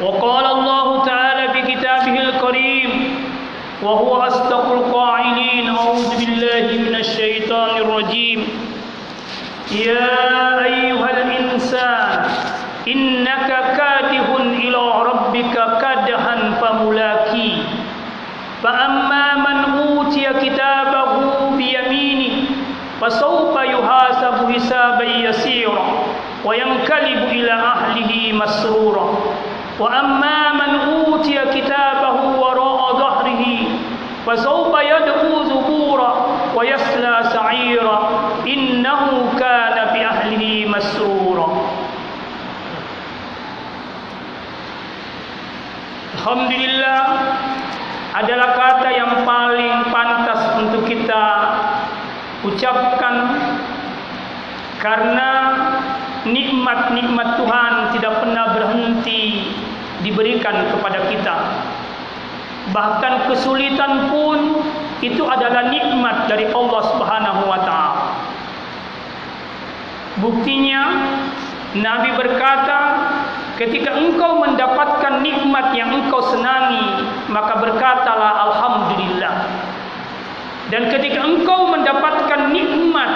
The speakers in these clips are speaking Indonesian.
وقال الله تعالى في كتابه الكريم وهو أصدق القائلين أعوذ بالله من الشيطان الرجيم يا أيها الإنسان إنك كادح إلى ربك كدحا فملاقيه فأما من أوتي كتابه بيمينه فسوف يحاسب حسابا يسيرا وينقلب إلى أهله مسرورا وأما من أوتي كتابه وراء ظهره فسوف يدعو ثبورا ويصلى سعيرا إنه كان بأهله مسرورا. Alhamdulillah adalah kata yang paling pantas untuk kita ucapkan, karena nikmat-nikmat Tuhan tidak pernah berhenti diberikan kepada kita. Bahkan kesulitan pun itu adalah nikmat dari Allah Subhanahu wa taala. Buktinya Nabi berkata, ketika engkau mendapatkan nikmat yang engkau senangi, maka berkatalah alhamdulillah. Dan ketika engkau mendapatkan nikmat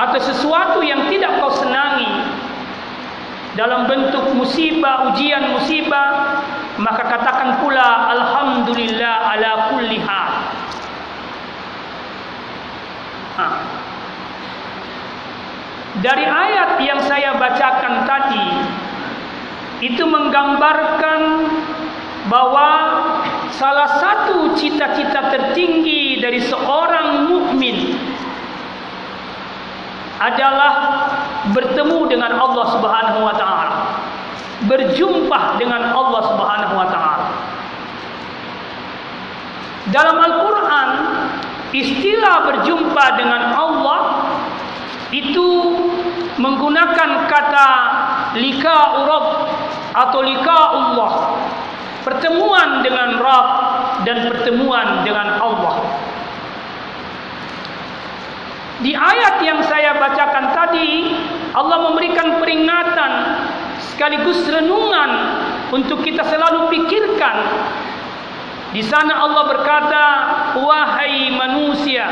atau sesuatu yang tidak kau senangi dalam bentuk musibah, ujian musibah, maka katakan pula alhamdulillah ala kulli hal. Dari ayat yang saya bacakan tadi itu menggambarkan bahwa salah satu cita-cita tertinggi dari seorang mukmin adalah bertemu dengan Allah Subhanahu wa taala, berjumpa dengan Allah Subhanahu wa taala. Dalam Al-Qur'an, istilah berjumpa dengan Allah itu menggunakan kata liqa'u Rabb atau liqa'ullah, pertemuan dengan Rabb dan pertemuan dengan Allah. Di ayat yang saya bacakan tadi, Allah memberikan peringatan sekaligus renungan untuk kita selalu pikirkan. Di sana Allah berkata, "Wahai manusia,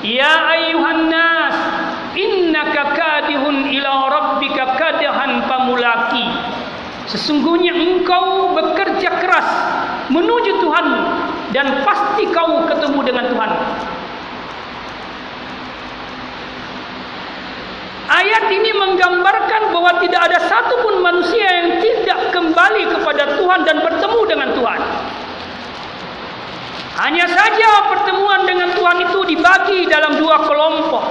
ya ayuhan nas, innaka kadihun ila rabbika kadahan pamulaki." Sesungguhnya engkau bekerja keras menuju Tuhanmu dan pasti kau ketemu dengan Tuhanmu. Ayat ini menggambarkan bahwa tidak ada satupun manusia yang tidak kembali kepada Tuhan dan bertemu dengan Tuhan. Hanya saja pertemuan dengan Tuhan itu dibagi dalam dua kelompok.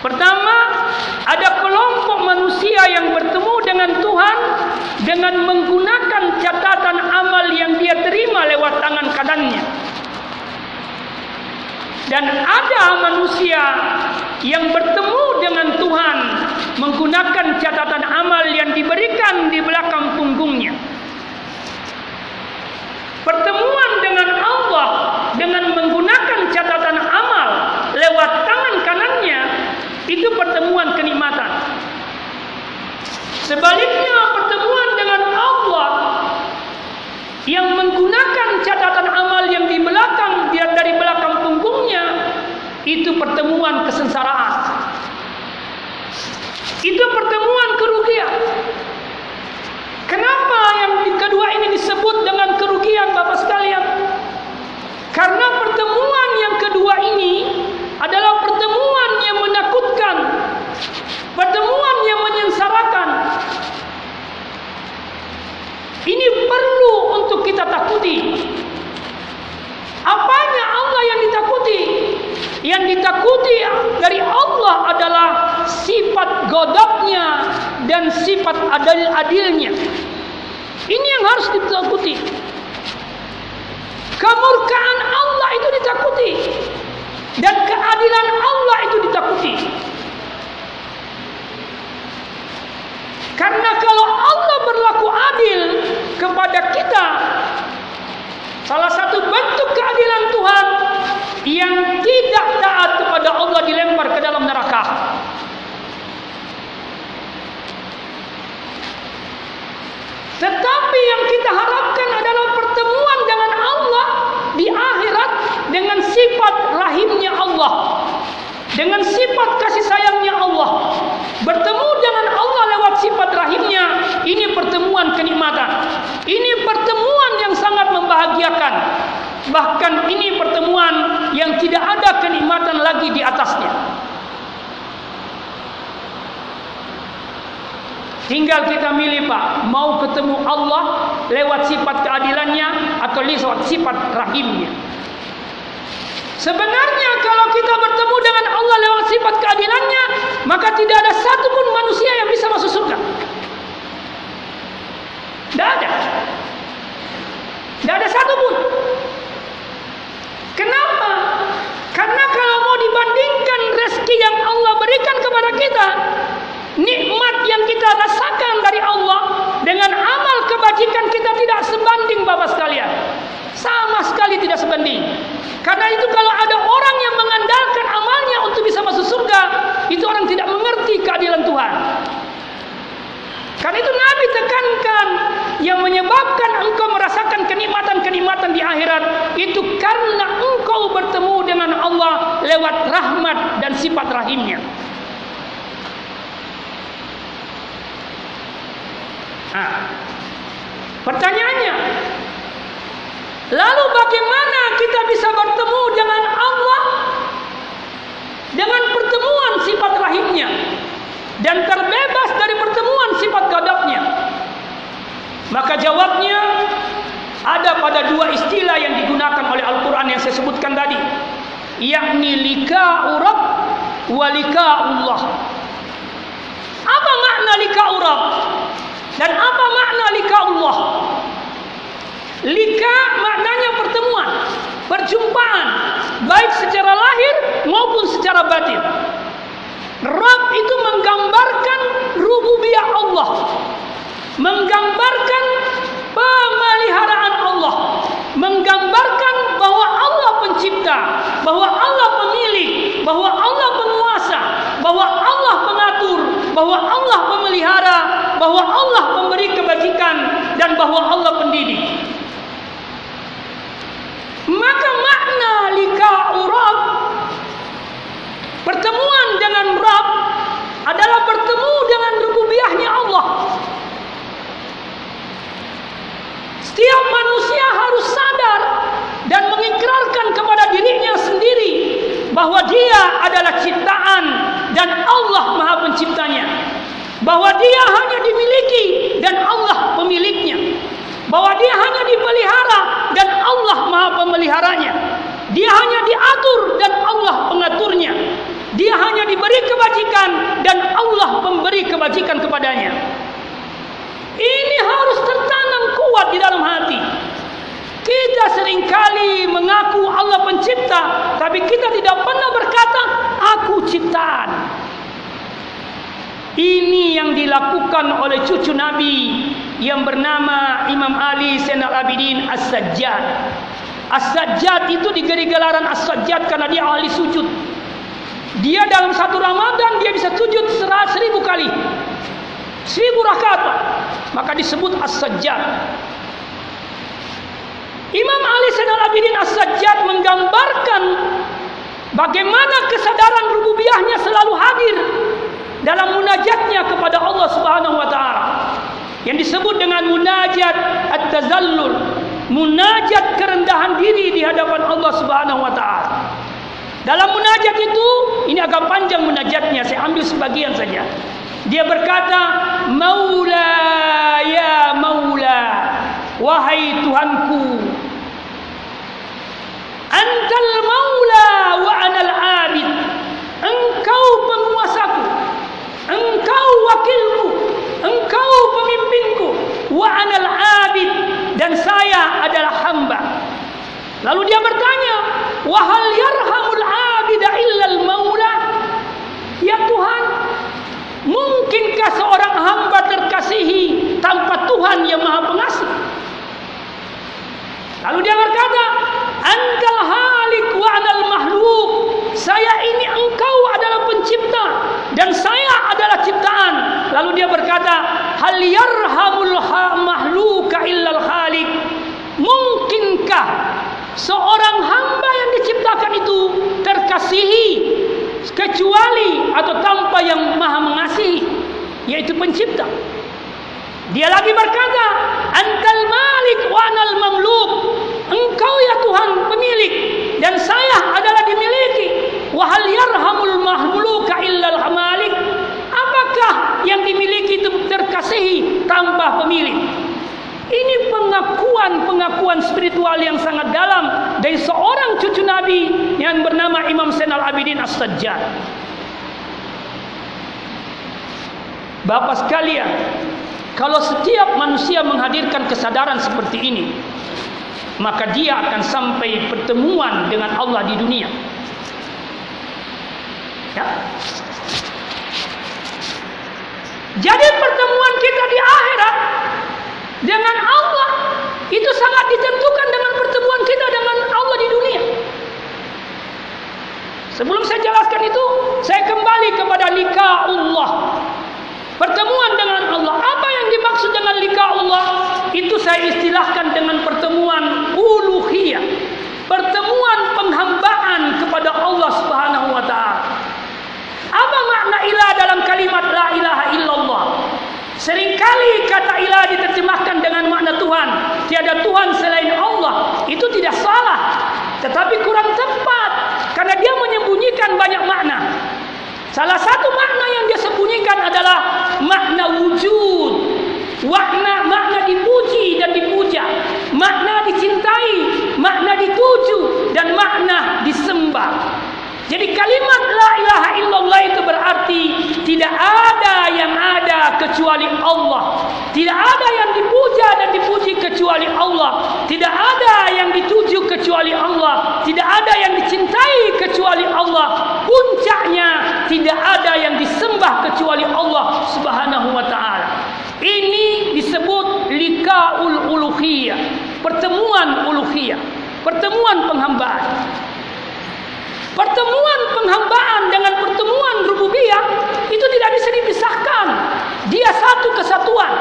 Pertama, ada kelompok manusia yang bertemu dengan Tuhan dengan menggunakan catatan amal yang dia terima lewat tangan kanannya. Dan ada manusia yang bertemu dengan Tuhan menggunakan catatan amal yang diberikan di belakang punggungnya. Pertemuan dengan Allah dengan menggunakan catatan amal lewat tangan kanannya itu pertemuan kenikmatan. Sebaliknya, pertemuan dengan Allah yang menggunakan catatan amal yang di belakang dari belakang punggungnya itu pertemuan kesengsaraan, itu pertemuan kerugian. Kenapa yang kedua ini disebut dengan kerugian, Bapak sekalian? Karena pertemuan yang kedua ini adalah pertemuan yang menakutkan, pertemuan yang menyengsarakan. Ini perlu untuk kita takuti. Apanya Allah yang ditakuti? Yang ditakuti dari Allah adalah sifat ghadabnya dan sifat adil-adilnya. Ini yang harus ditakuti. Kemurkaan Allah itu ditakuti dan keadilan Allah itu ditakuti. Karena kalau Allah berlaku adil kepada kita, salah satu bentuk keadilan Tuhan, yang tidak taat kepada Allah dilempar ke dalam neraka. Tetap kita harapkan adalah pertemuan dengan Allah di akhirat dengan sifat rahimnya Allah, dengan sifat kasih sayangnya Allah. Bertemu dengan Allah lewat sifat rahimnya, ini pertemuan kenikmatan, ini pertemuan yang sangat membahagiakan. Bahkan ini pertemuan yang tidak ada kenikmatan lagi di atasnya. Tinggal kita milih, Pak, mau ketemu Allah lewat sifat keadilannya atau lewat sifat rahimnya. Sebenarnya kalau kita bertemu dengan Allah lewat sifat keadilannya, maka tidak ada satupun manusia yang bisa masuk surga. Tidak ada. Tidak ada satupun. Kenapa? Karena kalau mau dibandingkan rezeki yang Allah berikan kepada kita, nikmat yang kita rasakan dari Allah dengan amal kebajikan kita tidak sebanding, Bapak sekalian. Sama sekali tidak sebanding. Karena itu kalau ada orang yang mengandalkan amalnya untuk bisa masuk surga, itu orang tidak mengerti keadilan Tuhan. Karena itu Nabi tekankan, yang menyebabkan engkau merasakan kenikmatan-kenikmatan di akhirat itu karena engkau bertemu dengan Allah lewat rahmat dan sifat rahimnya. Nah, pertanyaannya, lalu bagaimana kita bisa bertemu dengan Allah dengan pertemuan sifat rahimnya dan terbebas dari pertemuan sifat ghadabnya? Maka jawabnya ada pada dua istilah yang digunakan oleh Al-Quran yang saya sebutkan tadi, yakni lika'u Rabb wa lika'ullah. Apa makna lika'u Rabb dan apa makna lika'ullah? Lika maknanya pertemuan, perjumpaan, baik secara lahir maupun secara batin. Rabb itu menggambarkan rububiyah Allah, menggambarkan pemeliharaan Allah, menggambarkan bahwa Allah pencipta, bahwa Allah pemilik, bahwa Allah penguasa, bahwa Allah pengatur, bahwa Allah pemelihara, bahwa Allah pemberi kebajikan, dan bahwa Allah pendidik. Maka makna lika'u Rabb, pertemuan dengan Rabb, adalah bertemu dengan rububiyahnya Allah. Setiap manusia harus sadar dan mengikrarkan kepada dirinya sendiri bahwa dia adalah ciptaan dan Allah Maha Penciptanya, bahwa dia hanya dimiliki dan Allah pemiliknya, bahwa dia hanya dipelihara dan Allah Maha Pemeliharanya, dia hanya diatur dan Allah pengaturnya, dia hanya diberi kebajikan dan Allah pemberi kebajikan kepadanya. Ini harus tertanam kuat di dalam hati. Kita seringkali mengaku Allah pencipta, tapi kita tidak pernah berkata aku ciptaan. Ini yang dilakukan oleh cucu Nabi yang bernama Imam Ali Zainal Abidin As-Sajjad. As-Sajjad itu diberi gelaran As-Sajjad karena dia ahli sujud. Dia dalam satu Ramadan dia bisa sujud 1000 kali, 1000 rakaat, maka disebut As-Sajjad. Imam Ali Zainal Abidin As-Sajjad menggambarkan bagaimana kesadaran rububiyahnya selalu hadir dalam munajatnya kepada Allah Subhanahu wa taala, yang disebut dengan munajat at-tazallul, munajat kerendahan diri di hadapan Allah Subhanahu wa taala. Dalam munajat itu, ini agak panjang munajatnya, saya ambil sebagian saja. Dia berkata, Maula ya Maula, wahai Tuhanku, Antal Maula wa anal abid, engkau penguasaku, engkau wakilku, engkau pemimpinku, wa anal abid, dan saya adalah hamba. Lalu dia bertanya, wa hal yarhamul abida illal maula, ya Tuhan, mungkinkah seorang hamba terkasihi tanpa Tuhan yang Maha Pengasih? Lalu dia berkata, Antal Halik wa anal mahluk, saya ini engkau adalah pencipta dan saya adalah ciptaan. Lalu dia berkata, Hal yarhamul mahluka illal halik, seorang hamba yang diciptakan itu terkasihi kecuali atau tanpa yang maha mengasihi, yaitu pencipta. Dia lagi berkata, "Antal malik wa anal mamluk." Engkau ya Tuhan pemilik dan saya adalah dimiliki. Wa hal yarhamul mahmuluka illal malik. Apakah yang dimiliki itu terkasihi tanpa pemilik? Ini pengakuan-pengakuan spiritual yang sangat dalam dari seorang cucu Nabi yang bernama Imam Zainal Abidin As-Sajjad. Bapak sekalian, kalau setiap manusia menghadirkan kesadaran seperti ini, maka dia akan sampai pertemuan dengan Allah di dunia. Ya. Jadi pertemuan kita di akhirat dengan Allah itu sangat ditentukan dengan pertemuan kita dengan Allah di dunia. Sebelum saya jelaskan itu, saya kembali kepada liqa Allah, pertemuan dengan Allah. Apa yang dimaksud dengan liqa Allah? Itu saya istilahkan dengan pertemuan uluhiyah, pertemuan penghambaan kepada Allah Subhanahu wa taala. Apa makna ilah dalam kalimat la ilaha illallah? Seringkali kata ilah diterjemahkan dengan makna Tuhan, tiada Tuhan selain Allah. Itu tidak salah, tetapi kurang tepat karena dia menyembunyikan banyak makna. Salah satu makna yang dia sembunyikan adalah makna wujud, makna dipuji dan dipuja, makna dicintai, makna dituju, dan makna disembah. Jadi kalimat la ilaha illallah itu berarti tidak ada yang ada kecuali Allah. Tidak ada yang dipuja dan dipuji kecuali Allah. Tidak ada yang dituju kecuali Allah. Tidak ada yang dicintai kecuali Allah. Puncaknya tidak ada yang disembah kecuali Allah Subhanahu wa taala. Ini disebut liqaul uluhiyah, pertemuan uluhiyah, pertemuan penghambaan. Pertemuan penghambaan dengan pertemuan rububiyah itu tidak bisa dipisahkan. Dia satu kesatuan.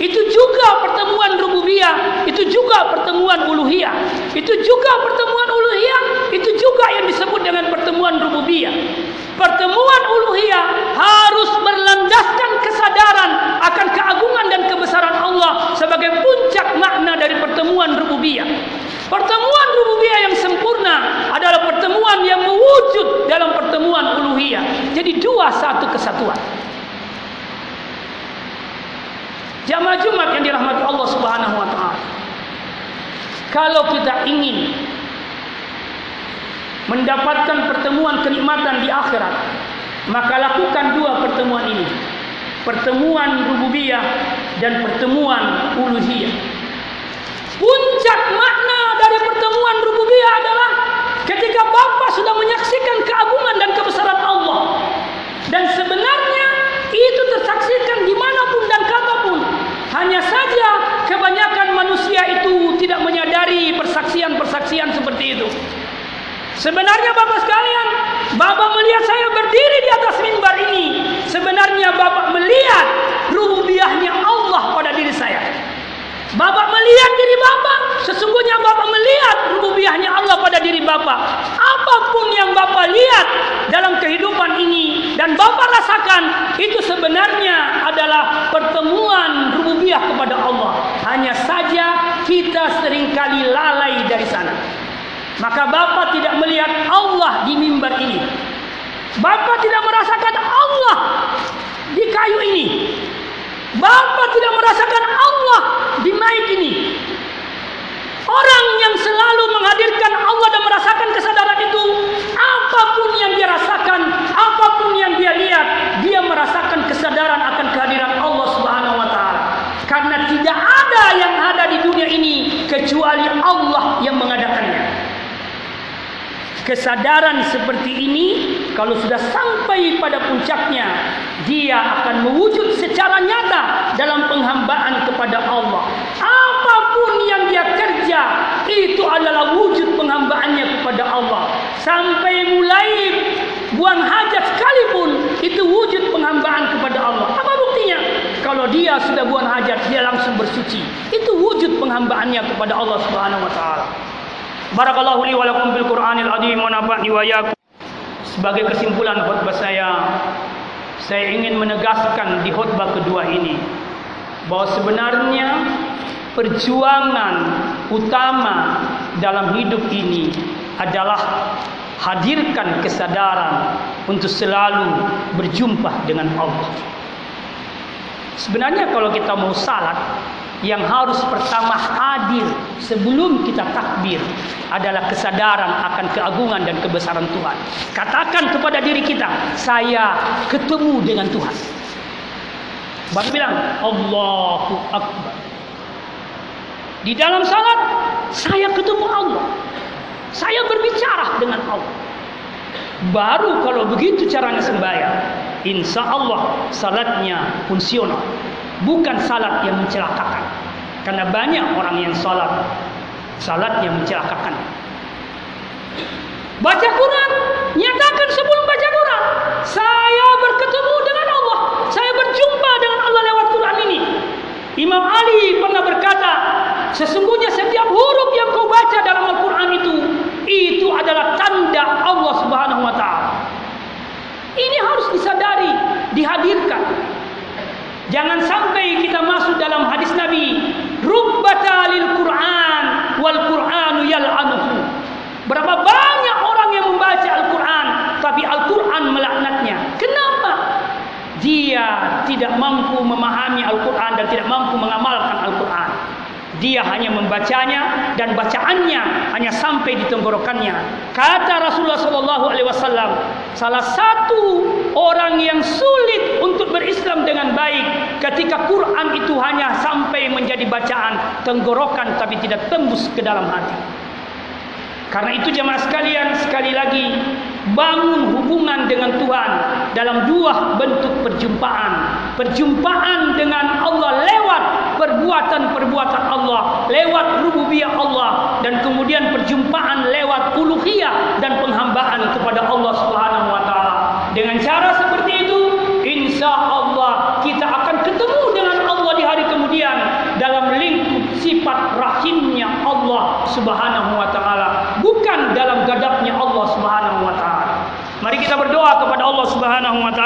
Itu juga pertemuan rububiyah, itu juga pertemuan uluhiyah. Itu juga pertemuan uluhiyah, itu juga yang disebut dengan pertemuan rububiyah. Pertemuan uluhiyah harus berlandaskan kesadaran akan keagungan dan kebesaran Allah sebagai puncak makna dari pertemuan rububiyah. Pertemuan rububiyah yang sempurna adalah pertemuan yang mewujud dalam pertemuan uluhiyah. Jadi dua satu kesatuan. Jamaah Jumat yang dirahmati Allah Subhanahu wa taala. Kalau kita ingin mendapatkan pertemuan kenikmatan di akhirat, maka lakukan dua pertemuan ini. Pertemuan rububiyah dan pertemuan uluhiyah. Puncak makna dari pertemuan rububiyah adalah ketika Bapa sudah menyaksikan keagungan dan kebesaran Allah. Dan sebenarnya itu tersaksikan dimanapun dan kapanpun. Hanya saja kebanyakan manusia itu tidak menyadari persaksian-persaksian seperti itu. Sebenarnya Bapak sekalian, Bapak melihat saya berdiri di atas mimbar ini. Sebenarnya Bapak melihat rububiyahnya Allah pada diri saya. Bapak melihat diri Bapak, sesungguhnya Bapak melihat rububiyahnya Allah pada diri Bapak. Apapun yang Bapak lihat dalam kehidupan ini dan Bapak rasakan, itu sebenarnya adalah pertemuan rububiyah kepada Allah. Hanya saja kita seringkali lalai dari sana. Maka Bapak tidak melihat Allah di mimbar ini. Bapak tidak merasakan Allah di kayu ini. Bapak tidak merasakan Allah di mic ini. Orang yang selalu menghadirkan Allah dan merasakan kesadaran itu, apapun yang dia rasakan, apapun yang dia lihat, dia merasakan kesadaran akan kehadiran Allah Subhanahu wa taala. Karena tidak ada yang ada di dunia ini kecuali Allah yang mengadakannya. Kesadaran seperti ini kalau sudah sampai pada puncaknya, dia akan mewujud secara nyata dalam penghambaan kepada Allah. Apapun yang dia kerja, itu adalah wujud penghambaannya kepada Allah. Sampai mulai buang hajat sekalipun, itu wujud penghambaan kepada Allah. Apa buktinya? Kalau dia sudah buang hajat, dia langsung bersuci. Itu wujud penghambaannya kepada Allah Subhanahu wa taala. Barakallahu li wa lakum bil Qur'anil azim wa nafa'ni wa iyyakum. Sebagai kesimpulan khutbah saya ingin menegaskan di khutbah kedua ini bahwa sebenarnya perjuangan utama dalam hidup ini adalah hadirkan kesadaran untuk selalu berjumpa dengan Allah. Sebenarnya kalau kita mau salat, yang harus pertama hadir sebelum kita takbir adalah kesadaran akan keagungan dan kebesaran Tuhan. Katakan kepada diri kita, saya ketemu dengan Tuhan. Baru bilang, Allahu Akbar. Di dalam salat, saya ketemu Allah. Saya berbicara dengan Allah. Baru kalau begitu caranya sembahyang, insya Allah salatnya fungsional. Bukan salat yang mencelakakan. Karena banyak orang yang salat yang mencelakakan. Baca Quran, nyatakan sebelum baca Quran, saya bertemu dengan Allah, saya berjumpa dengan Allah lewat Quran ini. Imam Ali pernah berkata, sesungguhnya setiap huruf yang kau baca dalam Al-Quran itu adalah tanda Allah Subhanahu Wa Taala. Ini harus disadari, dihadirkan. Jangan sampai kita masuk dalam hadis Nabi, rubbata lil Qur'an wal Qur'anu yal'anuhu. Berapa banyak orang yang membaca Al-Qur'an tapi Al-Qur'an melaknatnya. Kenapa? Dia tidak mampu memahami Al-Qur'an dan tidak mampu mengamalkan Al-Qur'an. Dia hanya membacanya dan bacaannya hanya sampai di tenggorokannya. Kata Rasulullah SAW, salah satu orang yang sulit untuk berislam dengan baik ketika Quran itu hanya sampai menjadi bacaan tenggorokan tapi tidak tembus ke dalam hati. Karena itu jemaah sekalian, sekali lagi, bangun hubungan dengan Tuhan dalam dua bentuk perjumpaan. Perjumpaan dengan Allah lewat perbuatan-perbuatan Allah, lewat rububiyah Allah, dan kemudian perjumpaan lewat uluhiyah dan penghambaan kepada Allah Subhanahu wa taala. Dengan cara seperti itu, insya Allah kita akan ketemu dengan Allah di hari kemudian dalam lingkup sifat rahimnya Allah Subhanahu wa taala, bukan dalam gadabnya Allah Subhanahu wa taala. Mari kita berdoa kepada Allah Subhanahu wa taala.